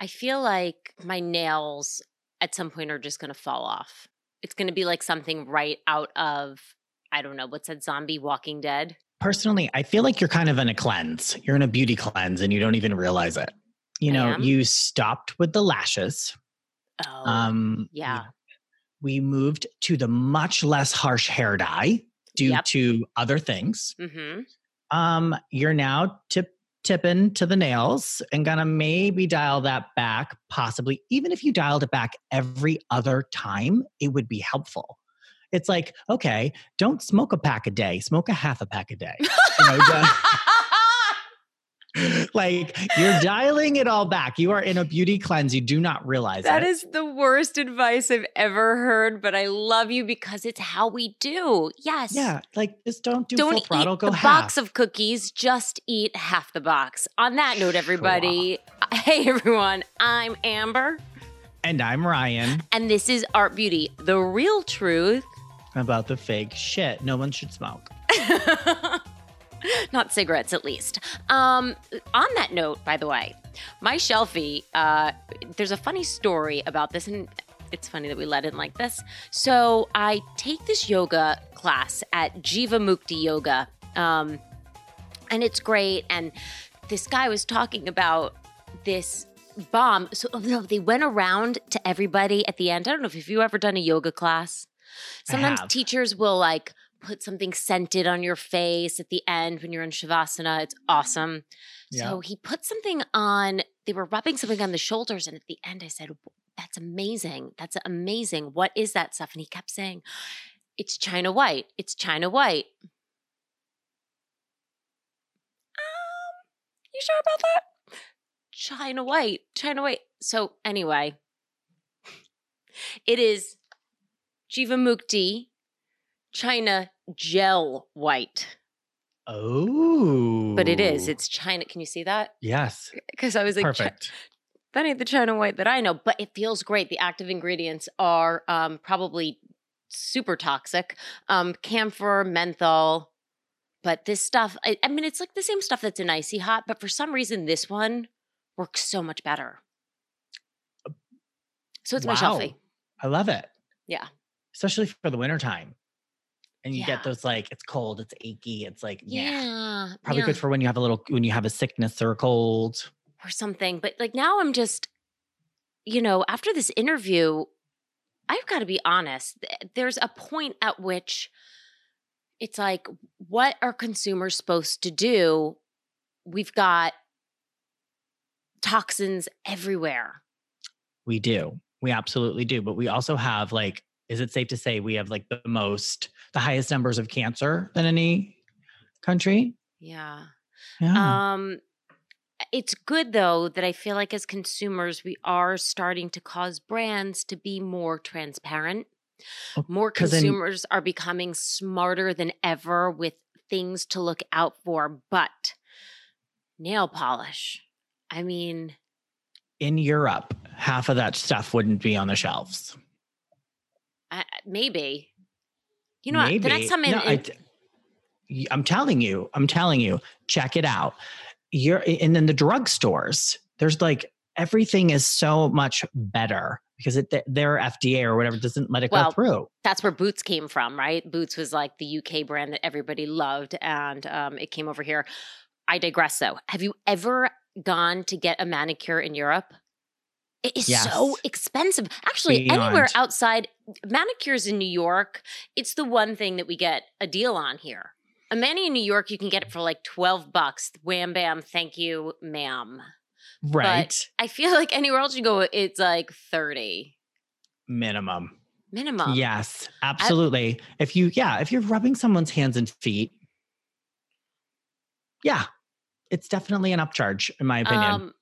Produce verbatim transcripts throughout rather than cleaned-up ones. I feel like my nails at some point are just going to fall off. It's going to be like something right out of, I don't know, what's that zombie Walking Dead? Personally, I feel like you're kind of in a cleanse. You're in a beauty cleanse and you don't even realize it. You I know, am? You stopped with the lashes. Oh, um, yeah. We, we moved to the much less harsh hair dye due yep. to other things. Mm-hmm. Um, you're now tip tipping to the nails and gonna maybe dial that back, possibly. Even if you dialed it back every other time, it would be helpful. It's like, okay, don't smoke a pack a day, smoke a half a pack a day. You know, don't, like, you're dialing it all back. You are in a beauty cleanse. You do not realize that it. That is the worst advice I've ever heard, but I love you because it's how we do. Yes. Yeah. Like, just don't do don't full throttle, go half. Don't eat the box of cookies, just eat half the box. On that note, everybody, sure. Hey, everyone, I'm Amber. And I'm Ryan. And this is Art Beauty, the real truth. About the fake shit. No one should smoke. Not cigarettes, at least. Um, on that note, by the way, my shelfie, uh, there's a funny story about this, and it's funny that we let in like this. So I take this yoga class at Jivamukti Yoga, um, and it's great. And this guy was talking about this bomb. So they went around to everybody at the end. I don't know if you've ever done a yoga class. Sometimes teachers will like put something scented on your face at the end when you're in Shavasana. It's awesome. Yeah. So he put something on, they were rubbing something on the shoulders. And at the end I said, that's amazing. That's amazing. What is that stuff? And he kept saying, it's China White. It's China White. Um, you sure about that? China White, China White. So anyway, it is Jivamukti China Gel White. Oh. But it is. It's China. Can you see that? Yes. Because I was like, perfect. That ain't the China White that I know, but it feels great. The active ingredients are um, probably super toxic. Um, camphor, menthol. But this stuff, I, I mean, it's like the same stuff that's in Icy Hot, but for some reason, this one works so much better. So it's wow. My shelfie. I love it. Yeah. Especially for the wintertime. And you yeah. get those like, it's cold, it's achy. It's like, yeah, yeah. probably yeah. good for when you have a little, when you have a sickness or a cold. Or something. But like now I'm just, you know, after this interview, I've got to be honest. There's a point at which it's like, what are consumers supposed to do? We've got toxins everywhere. We do. We absolutely do. But we also have like, is it safe to say we have like the most, the highest numbers of cancer than any country? Yeah. yeah. Um, it's good though that I feel like as consumers, we are starting to cause brands to be more transparent. More consumers then, are becoming smarter than ever with things to look out for, but nail polish. I mean. In Europe, half of that stuff wouldn't be on the shelves. Uh, maybe, you know, maybe. The next time in, no, in- I d- I'm telling you, I'm telling you, check it out. You're, and then the drugstores, there's like everything is so much better because it, their F D A or whatever doesn't let it well, go through. That's where Boots came from, right? Boots was like the U K brand that everybody loved, and um, it came over here. I digress, though. Have you ever gone to get a manicure in Europe? It is yes. so expensive. Actually, Beyond. Anywhere outside, manicures in New York, it's the one thing that we get a deal on here. A mani in New York, you can get it for like twelve bucks. Wham, bam, thank you, ma'am. Right. But I feel like anywhere else you go, it's like thirty. Minimum. Minimum. Yes, absolutely. I, if you, yeah, if you're rubbing someone's hands and feet, yeah, it's definitely an upcharge, in my opinion. Um,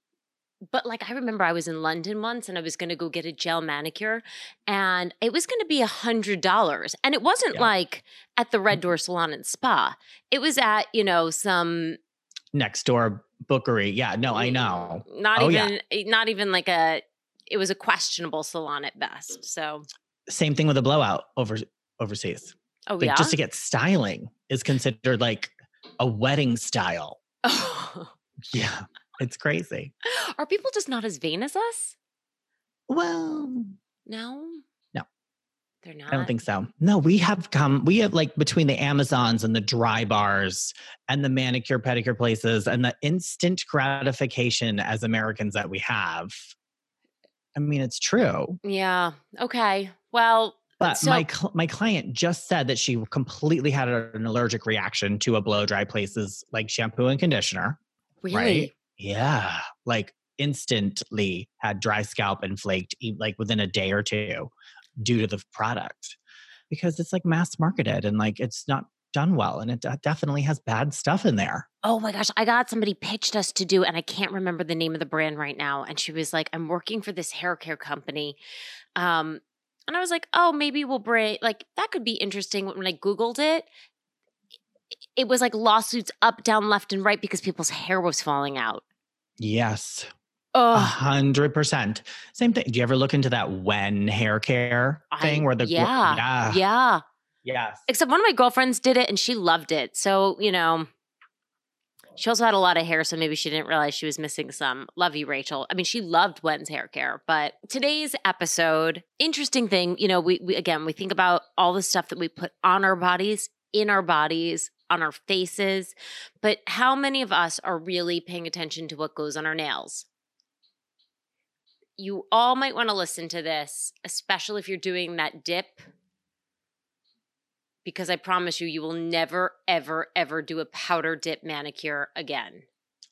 But like, I remember I was in London once and I was going to go get a gel manicure and it was going to be a hundred dollars. And it wasn't yeah. like at the Red Door Salon and Spa. It was at, you know, some next door bookery. Yeah, no, I know. Not oh, even, yeah. not even like a, it was a questionable salon at best. So same thing with a blowout over overseas. Oh like, yeah. Just to get styling is considered like a wedding style. Oh. Yeah. It's crazy. Are people just not as vain as us? Well, no, no, they're not. I don't think so. No, we have come, we have like between the Amazons and the dry bars and the manicure pedicure places and the instant gratification as Americans that we have. I mean, it's true. Yeah. Okay. Well, but so- my, cl- my client just said that she completely had an allergic reaction to a blow dry places like shampoo and conditioner. Really? Right? Yeah, like instantly had dry scalp and flaked like within a day or two due to the product because it's like mass marketed and like it's not done well and it definitely has bad stuff in there. Oh my gosh, I got somebody pitched us to do and I can't remember the name of the brand right now and she was like, I'm working for this hair care company. Um, and I was like, oh, maybe we'll bring like that could be interesting. When I Googled it, it was like lawsuits up, down, left, and right because people's hair was falling out. Yes. A hundred percent. Same thing. Do you ever look into that W E N hair care thing I, where the yeah, yeah. Yeah. Yes. Except one of my girlfriends did it and she loved it. So, you know, she also had a lot of hair, so maybe she didn't realize she was missing some. Love you, Rachel. I mean, she loved W E N's hair care. But today's episode, interesting thing, you know, we, we again we think about all the stuff that we put on our bodies, in our bodies, on our faces, but how many of us are really paying attention to what goes on our nails? You all might want to listen to this, especially if you're doing that dip, because I promise you, you will never, ever, ever do a powder dip manicure again.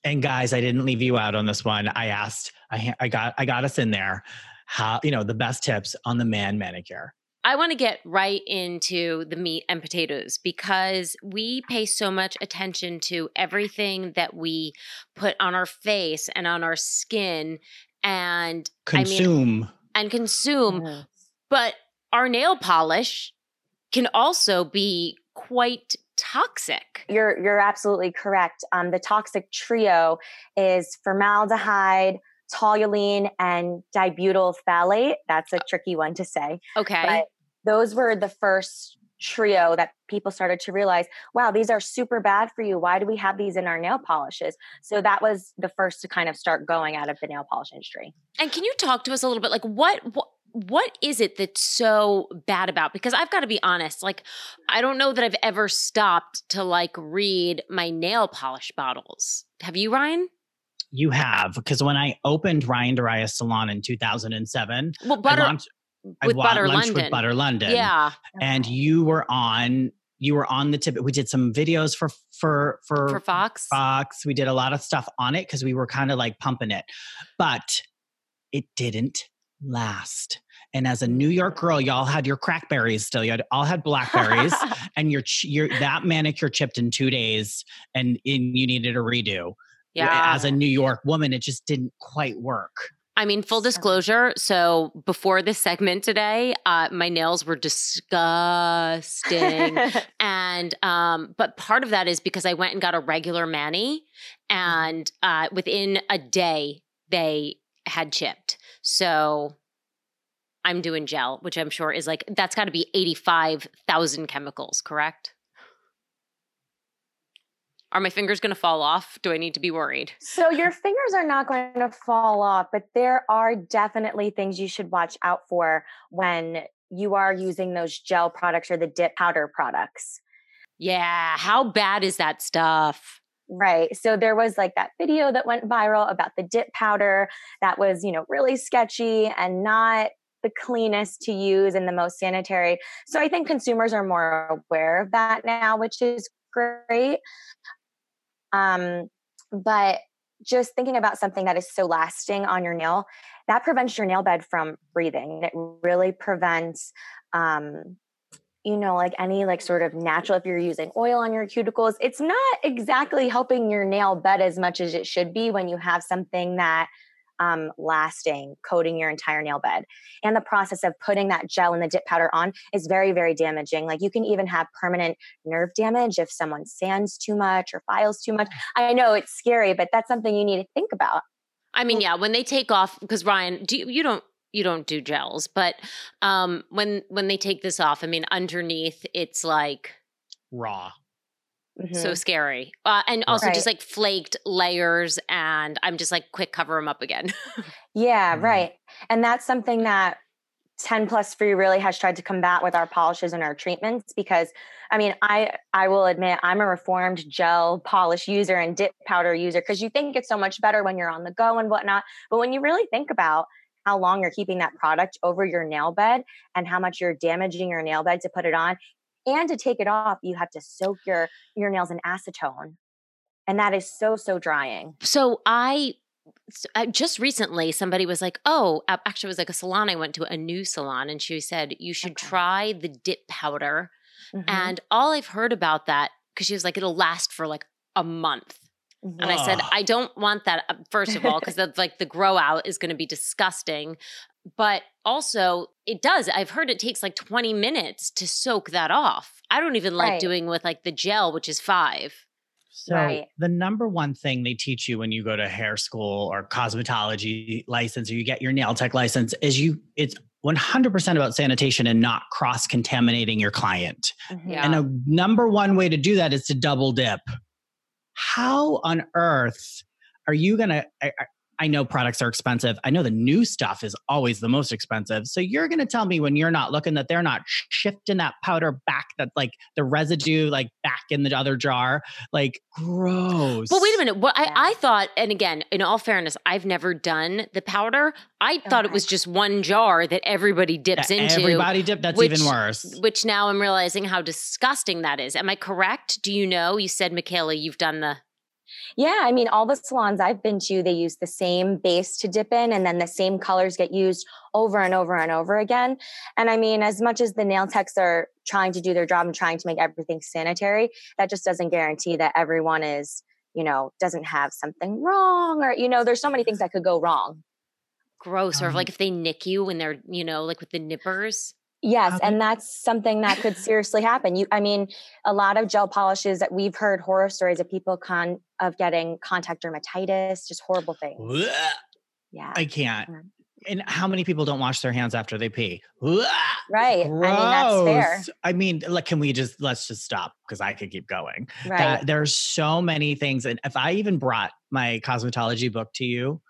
And guys, I didn't leave you out on this one. I asked, I, I got, I got us in there. How, you know, the best tips on the man manicure. I want to get right into the meat and potatoes because we pay so much attention to everything that we put on our face and on our skin and consume. I mean, and consume. Yes. But our nail polish can also be quite toxic. You're you're absolutely correct. Um, the toxic trio is formaldehyde, toluene, and dibutyl phthalate. That's a tricky one to say. Okay. But those were the first trio that people started to realize, wow, these are super bad for you. Why do we have these in our nail polishes? So that was the first to kind of start going out of the nail polish industry. And can you talk to us a little bit, like what, what, what is it that's so bad about? Because I've got to be honest, like, I don't know that I've ever stopped to like read my nail polish bottles. Have you, Ryan? You have, because when I opened Ryan Daria's salon in two thousand seven, well, butter, I launched, with I butter London. with Butter London. Yeah, and you were on, you were on the tip. We did some videos for for for, for Fox. Fox. We did a lot of stuff on it because we were kind of like pumping it, but it didn't last. And as a New York girl, y'all had your crackberries still. You had, all had blackberries, and your your that manicure chipped in two days, and in, you needed a redo. Yeah. As a New York woman, it just didn't quite work. I mean, full disclosure. So before this segment today, uh, my nails were disgusting. and um, but part of that is because I went and got a regular mani and uh, within a day they had chipped. So I'm doing gel, which I'm sure is like, that's got to be eighty-five thousand chemicals, correct? Are my fingers going to fall off? Do I need to be worried? So your fingers are not going to fall off, but there are definitely things you should watch out for when you are using those gel products or the dip powder products. Yeah. How bad is that stuff? Right. So there was like that video that went viral about the dip powder that was, you know, really sketchy and not the cleanest to use and the most sanitary. So I think consumers are more aware of that now, which is great. Um, but just thinking about something that is so lasting on your nail, that prevents your nail bed from breathing. It really prevents, um, you know, like any like sort of natural, if you're using oil on your cuticles, it's not exactly helping your nail bed as much as it should be when you have something that um, lasting, coating your entire nail bed. And the process of putting that gel and the dip powder on is very, very damaging. Like you can even have permanent nerve damage if someone sands too much or files too much. I know it's scary, but that's something you need to think about. I mean, yeah, when they take off, because Ryan, do you, you don't, you don't do gels, but um, when, when they take this off, I mean, underneath it's like raw. Mm-hmm. So scary. Uh, and also right. just like flaked layers, and I'm just like, quick, cover them up again. Yeah, mm-hmm. right. And that's something that ten plus free really has tried to combat with our polishes and our treatments, because I mean, I, I will admit I'm a reformed gel polish user and dip powder user, because you think it's so much better when you're on the go and whatnot. But when you really think about how long you're keeping that product over your nail bed and how much you're damaging your nail bed to put it on, and to take it off, you have to soak your, your nails in acetone. And that is so, so drying. So I... So just recently, somebody was like, oh, actually it was like a salon I went to, a new salon, and she said, you should okay. try the dip powder. Mm-hmm. And all I've heard about that, because she was like, it'll last for like a month. Mm-hmm. And I said, I don't want that, first of all, because that's like the grow out is going to be disgusting. But also it does. I've heard it takes like twenty minutes to soak that off. I don't even like right. doing with like the gel, which is five. So right. the number one thing they teach you when you go to hair school or cosmetology license, or you get your nail tech license, is you it's one hundred percent about sanitation and not cross-contaminating your client. Yeah. And a number one way to do that is to double dip. How on earth are you going to... I know products are expensive. I know the new stuff is always the most expensive. So you're going to tell me when you're not looking that they're not shifting that powder back, that like the residue, like back in the other jar, like gross. But wait a minute. What yeah. I, I thought, and again, in all fairness, I've never done the powder. I oh, thought it was just one jar that everybody dips that into. Everybody dip. That's which, even worse. Which now I'm realizing how disgusting that is. Am I correct? Do you know? You said, Michaela, you've done the... Yeah. I mean, all the salons I've been to, they use the same base to dip in, and then the same colors get used over and over and over again. And I mean, as much as the nail techs are trying to do their job and trying to make everything sanitary, that just doesn't guarantee that everyone is, you know, doesn't have something wrong, or, you know, there's so many things that could go wrong. Gross. Or like if they nick you when they're, you know, like with the nippers. Yes. And that's something that could seriously happen. You, I mean, a lot of gel polishes that we've heard horror stories of people con of getting contact dermatitis, just horrible things. Blech. Yeah. I can't. Yeah. And how many people don't wash their hands after they pee? Blech. Right. Gross. I mean, that's fair. I mean, like, can we just, let's just stop, because I could keep going. Right. That, there's so many things. And if I even brought my cosmetology book to you,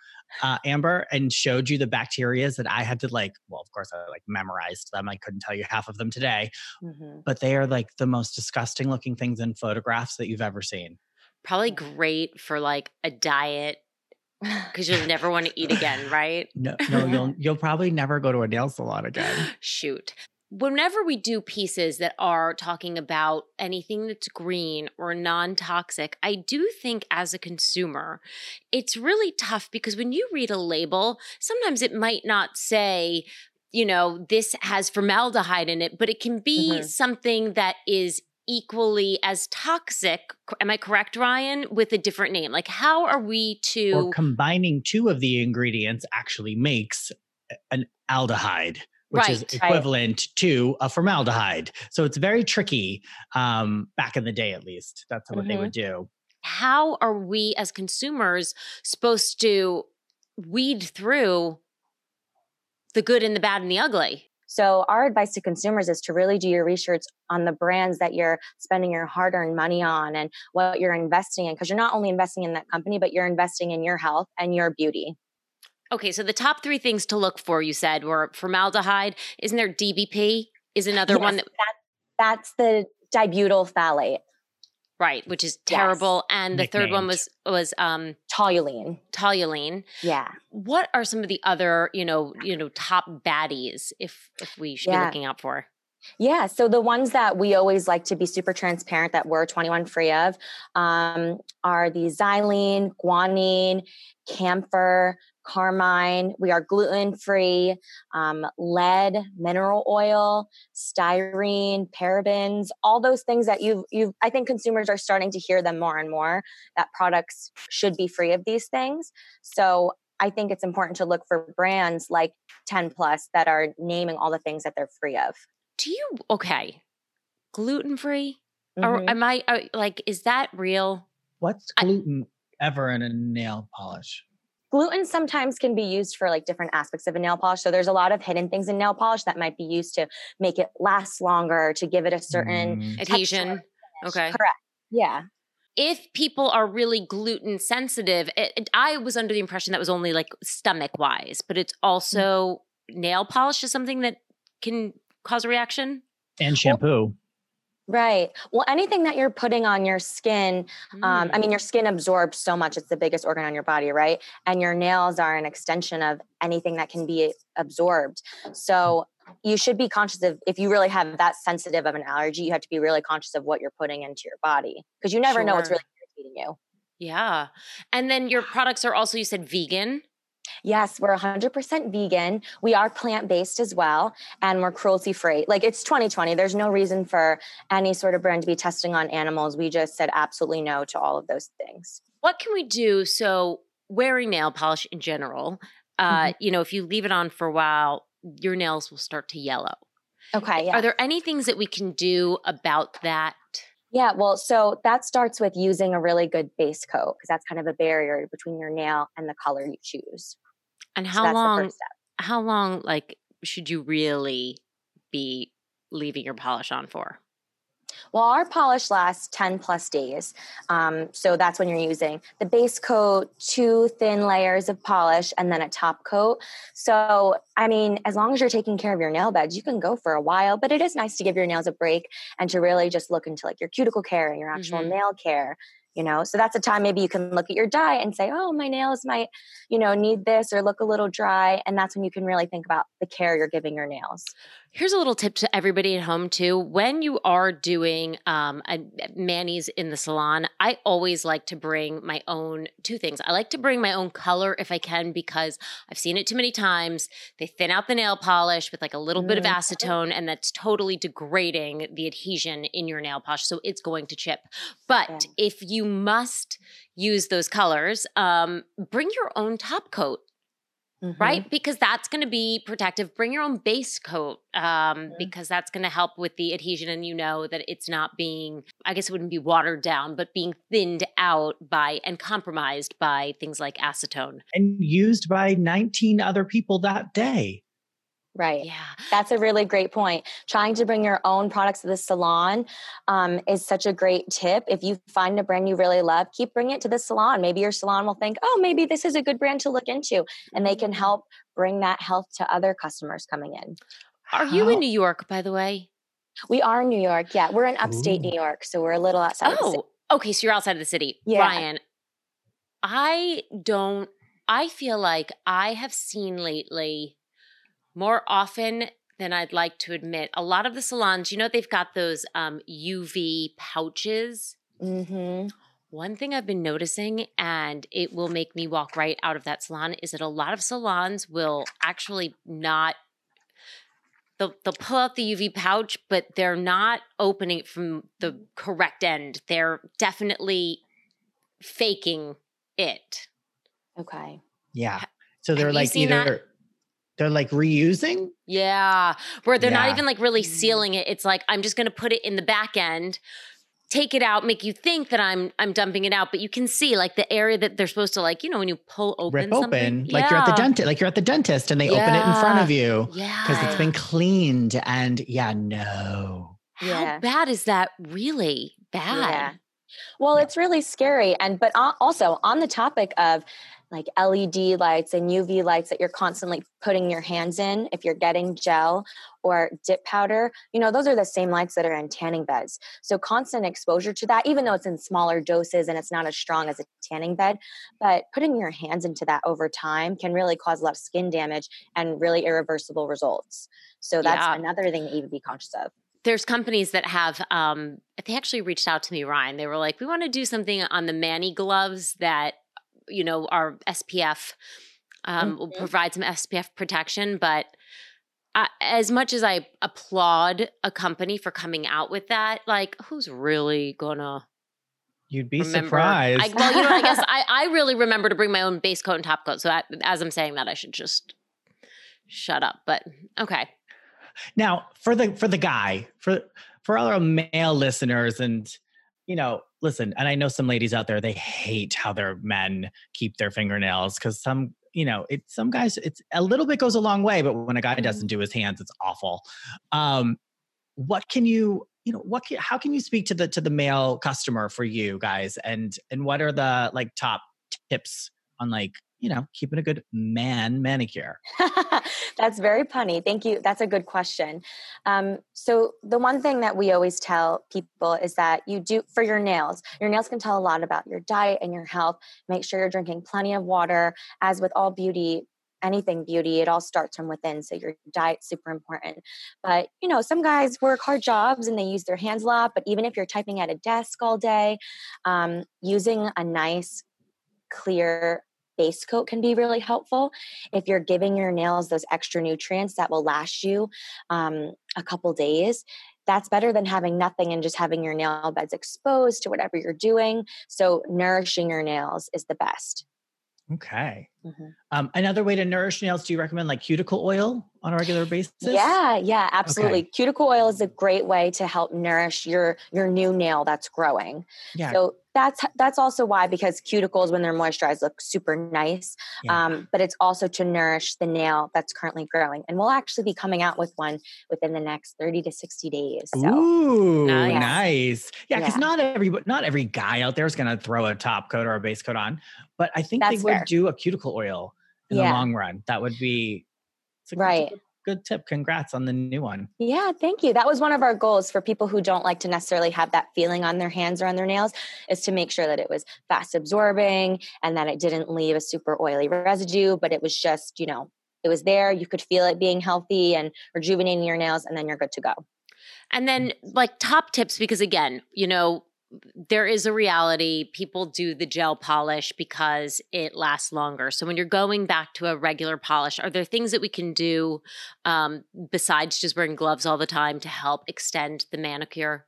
Uh, Amber, and showed you the bacterias that I had to like, well, of course I like memorized them. I couldn't tell you half of them today, mm-hmm. but they are like the most disgusting looking things in photographs that you've ever seen. Probably great for like a diet, because you'll never want to eat again, right? No, no, you'll, you'll probably never go to a nail salon again. Shoot. Whenever we do pieces that are talking about anything that's green or non-toxic, I do think as a consumer, it's really tough, because when you read a label, sometimes it might not say, you know, this has formaldehyde in it, but it can be mm-hmm. something that is equally as toxic, am I correct, Ryan, with a different name? Like, how are we to... Or combining two of the ingredients actually makes an aldehyde, which right, is equivalent right. to a formaldehyde. So it's very tricky, um, back in the day, at least. That's what mm-hmm. they would do. How are we as consumers supposed to weed through the good and the bad and the ugly? So our advice to consumers is to really do your research on the brands that you're spending your hard-earned money on and what you're investing in, because you're not only investing in that company, but you're investing in your health and your beauty. Okay, so the top three things to look for, you said, were formaldehyde. Isn't there D B P? Is another yes, one that-, that that's the dibutyl phthalate, right? Which is terrible. Yes. And the nicknamed. Third one was was um, toluene. Toluene. Yeah. What are some of the other, you know, you know, top baddies if if we should yeah. be looking out for? Yeah. So the ones that we always like to be super transparent that we're twenty-one free of um, are the xylene, guanine, camphor, carmine. We are gluten-free, um, lead, mineral oil, styrene, parabens, all those things that you've, you've, I think consumers are starting to hear them more and more, that products should be free of these things. So I think it's important to look for brands like ten plus that are naming all the things that they're free of. Do you, okay, gluten-free? Mm-hmm. Or am I, are, like, is that real? What's gluten I, ever in a nail polish? Gluten sometimes can be used for like different aspects of a nail polish. So there's a lot of hidden things in nail polish that might be used to make it last longer, to give it a certain mm. adhesion. Okay. Correct. Yeah. If people are really gluten sensitive, it, it, I was under the impression that was only like stomach wise, but it's also mm. nail polish is something that can cause a reaction. And shampoo. Well, right. Well, anything that you're putting on your skin, um, I mean, your skin absorbs so much. It's the biggest organ on your body, right? And your nails are an extension of anything that can be absorbed. So you should be conscious of, if you really have that sensitive of an allergy, you have to be really conscious of what you're putting into your body, because you never sure. know what's really irritating you. Yeah. And then your products are also, you said vegan. Yes, we're one hundred percent vegan. We are plant-based as well, and we're cruelty-free. Like, it's twenty twenty. There's no reason for any sort of brand to be testing on animals. We just said absolutely no to all of those things. What can we do? So wearing nail polish in general, uh, mm-hmm. you know, if you leave it on for a while, your nails will start to yellow. Okay. Yeah. Are there any things that we can do about that? Yeah, well, so that starts with using a really good base coat, because that's kind of a barrier between your nail and the color you choose. And how so that's long, the first step. How long, like, should you really be leaving your polish on for? Well, our polish lasts ten plus days. Um, so that's when you're using the base coat, two thin layers of polish, and then a top coat. So, I mean, as long as you're taking care of your nail beds, you can go for a while, but it is nice to give your nails a break and to really just look into like your cuticle care and your actual mm-hmm. nail care, you know? So that's a time maybe you can look at your diet and say, oh, my nails might, you know, need this or look a little dry. And that's when you can really think about the care you're giving your nails. Here's a little tip to everybody at home too. When you are doing um, a manis in the salon, I always like to bring my own two things. I like to bring my own color if I can, because I've seen it too many times. They thin out the nail polish with like a little mm. bit of acetone, and that's totally degrading the adhesion in your nail polish. So it's going to chip. But yeah. if you must use those colors, um, bring your own top coat. Mm-hmm. Right? Because that's going to be protective. Bring your own base coat um, mm-hmm. because that's going to help with the adhesion, and you know that it's not being, I guess it wouldn't be watered down, but being thinned out by and compromised by things like acetone. And used by nineteen other people that day. Right. Yeah. That's a really great point. Trying to bring your own products to the salon um, is such a great tip. If you find a brand you really love, keep bringing it to the salon. Maybe your salon will think, oh, maybe this is a good brand to look into. And they can help bring that health to other customers coming in. Are you oh. in New York, by the way? We are in New York. Yeah. We're in upstate Ooh. New York. So we're a little outside oh. of the city. Oh, okay. So you're outside of the city. Yeah. Ryan, I don't, I feel like I have seen lately, more often than I'd like to admit, a lot of the salons, you know, they've got those um, U V pouches. Mm-hmm. One thing I've been noticing, and it will make me walk right out of that salon, is that a lot of salons will actually not – they'll they'll pull out the U V pouch, but they're not opening it from the correct end. They're definitely faking it. Okay. Yeah. So they're Have like either that? – They're like reusing? Yeah. Where they're yeah. not even like really sealing it. It's like, I'm just going to put it in the back end, take it out, make you think that I'm I'm dumping it out. But you can see like the area that they're supposed to, like, you know, when you pull open Rip something. Open, yeah. Like you're at the dentist, like you're at the dentist and they yeah. open it in front of you. Yeah. Because it's been cleaned and yeah, no. Yeah. How bad is that? Really bad. Yeah. Well, yeah. it's really scary. And, but also on the topic of like L E D lights and U V lights that you're constantly putting your hands in, if you're getting gel or dip powder, you know, those are the same lights that are in tanning beds. So constant exposure to that, even though it's in smaller doses and it's not as strong as a tanning bed, but putting your hands into that over time can really cause a lot of skin damage and really irreversible results. So that's yeah. another thing that you would be conscious of. There's companies that have, um, they actually reached out to me, Ryan. They were like, we want to do something on the mani gloves that, you know, our S P F um, mm-hmm. will provide some S P F protection. But uh, as much as I applaud a company for coming out with that, like who's really gonna You'd be remember. surprised. I, well, you know, I guess I, I really remember to bring my own base coat and top coat. So I, as I'm saying that, I should just shut up. But okay. Now, for the for the guy, for for all our male listeners, and you know, listen, and I know some ladies out there, they hate how their men keep their fingernails because some, you know, it some guys, it's a little bit goes a long way, but when a guy doesn't do his hands, it's awful. Um, what can you? You know, what? Can, how can you speak to the to the male customer for you guys, and and what are the like top tips on like you know keeping a good man manicure? That's very punny. Thank you. That's a good question. Um, so the one thing that we always tell people is that you do for your nails. Your nails can tell a lot about your diet and your health. Make sure you're drinking plenty of water. As with all beauty. Anything beauty, it all starts from within. So your diet's super important. But, you know, some guys work hard jobs and they use their hands a lot. But even if you're typing at a desk all day, um, using a nice, clear base coat can be really helpful. If you're giving your nails those extra nutrients that will last you um, a couple days, that's better than having nothing and just having your nail beds exposed to whatever you're doing. So nourishing your nails is the best. Okay. Mm-hmm. Um, another way to nourish nails, do you recommend like cuticle oil on a regular basis? Yeah, yeah, absolutely. Okay. Cuticle oil is a great way to help nourish your your new nail that's growing. Yeah. So that's that's also why, because cuticles, when they're moisturized, look super nice. Yeah. Um, but it's also to nourish the nail that's currently growing. And we'll actually be coming out with one within the next thirty to sixty days. So. Ooh, nice. nice. Yeah, because yeah. not every not every guy out there is going to throw a top coat or a base coat on. But I think that's they would fair. do a cuticle oil in yeah. the long run. That would be it's a right. good, good tip. Congrats on the new one. Yeah, thank you. That was one of our goals for people who don't like to necessarily have that feeling on their hands or on their nails, is to make sure that it was fast absorbing and that it didn't leave a super oily residue, but it was just, you know, it was there. You could feel it being healthy and rejuvenating your nails, and then you're good to go. And then like top tips, because again, you know, there is a reality. People do the gel polish because it lasts longer. So when you're going back to a regular polish, are there things that we can do um, besides just wearing gloves all the time to help extend the manicure?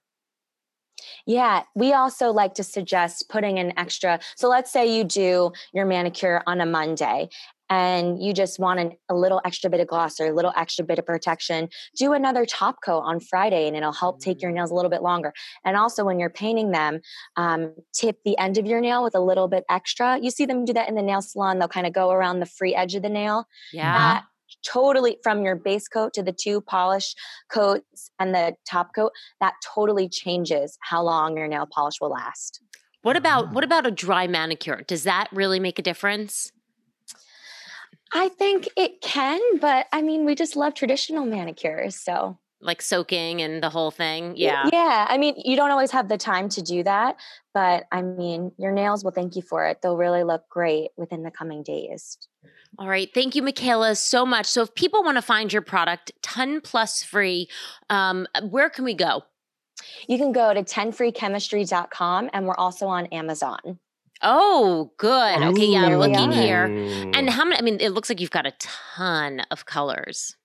Yeah, we also like to suggest putting an extra. So let's say you do your manicure on a Monday and you just want an, a little extra bit of gloss or a little extra bit of protection, do another top coat on Friday and it'll help take your nails a little bit longer. And also when you're painting them, um, tip the end of your nail with a little bit extra. You see them do that in the nail salon. They'll kind of go around the free edge of the nail. Yeah. That totally, from your base coat to the two polish coats and the top coat, that totally changes how long your nail polish will last. What about, what about a dry manicure? Does that really make a difference? I think it can, but I mean, we just love traditional manicures, so. Like soaking and the whole thing, yeah. Yeah, I mean, you don't always have the time to do that, but I mean, your nails will thank you for it. They'll really look great within the coming days. All right. Thank you, Michaela, so much. So if people want to find your product, ten plus free, um, where can we go? You can go to ten free chemistry dot com, and we're also on Amazon. Oh, good. Okay, yeah, I'm looking here. And how many, I mean, it looks like you've got a ton of colors.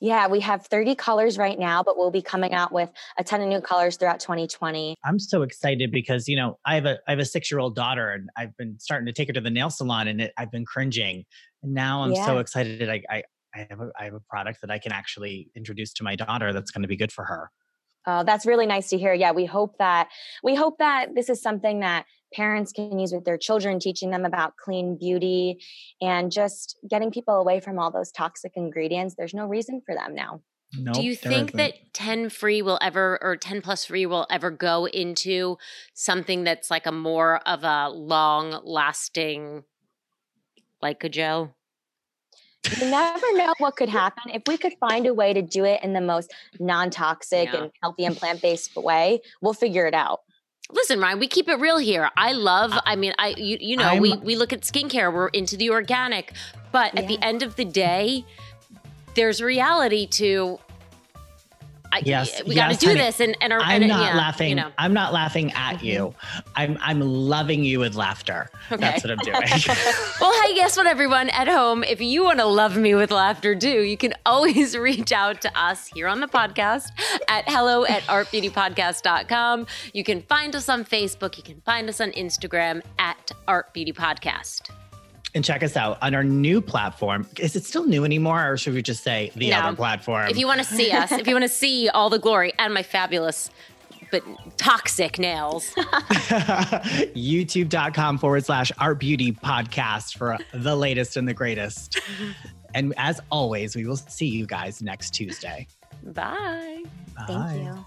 Yeah, we have thirty colors right now, but we'll be coming out with a ton of new colors throughout twenty twenty. I'm so excited because, you know, I have a I have a six-year-old daughter, and I've been starting to take her to the nail salon, and it, I've been cringing. And now I'm yeah. so excited. I, I, I, have a, I have a product that I can actually introduce to my daughter that's going to be good for her. Oh, that's really nice to hear. Yeah, we hope that we hope that this is something that parents can use with their children, teaching them about clean beauty and just getting people away from all those toxic ingredients. There's no reason for them now. Nope, Do you think isn't. that ten free will ever, or ten plus free will ever go into something that's like a more of a long lasting, like a gel? You never know what could happen. If we could find a way to do it in the most non-toxic yeah. and healthy and plant-based way, we'll figure it out. Listen, Ryan, we keep it real here. I love, I mean, I you, you know, I'm, we we look at skincare, we're into the organic, but yeah. at the end of the day, there's reality to I, yes, we got to yes, do honey. this. And, and, our, I'm and not yeah, laughing. You know. I'm not laughing at mm-hmm. you. I'm, I'm loving you with laughter. Okay. That's what I'm doing. Well, hey, guess what, everyone at home, if you want to love me with laughter, do, you can always reach out to us here on the podcast at hello at art beauty podcast dot com. You can find us on Facebook. You can find us on Instagram at artbeautypodcast. And check us out on our new platform. Is it still new anymore? Or should we just say the no. other platform? If you want to see us, if you want to see all the glory and my fabulous but toxic nails. YouTube.com forward slash Art Beauty Podcast for the latest and the greatest. And as always, we will see you guys next Tuesday. Bye. Bye. Thank you.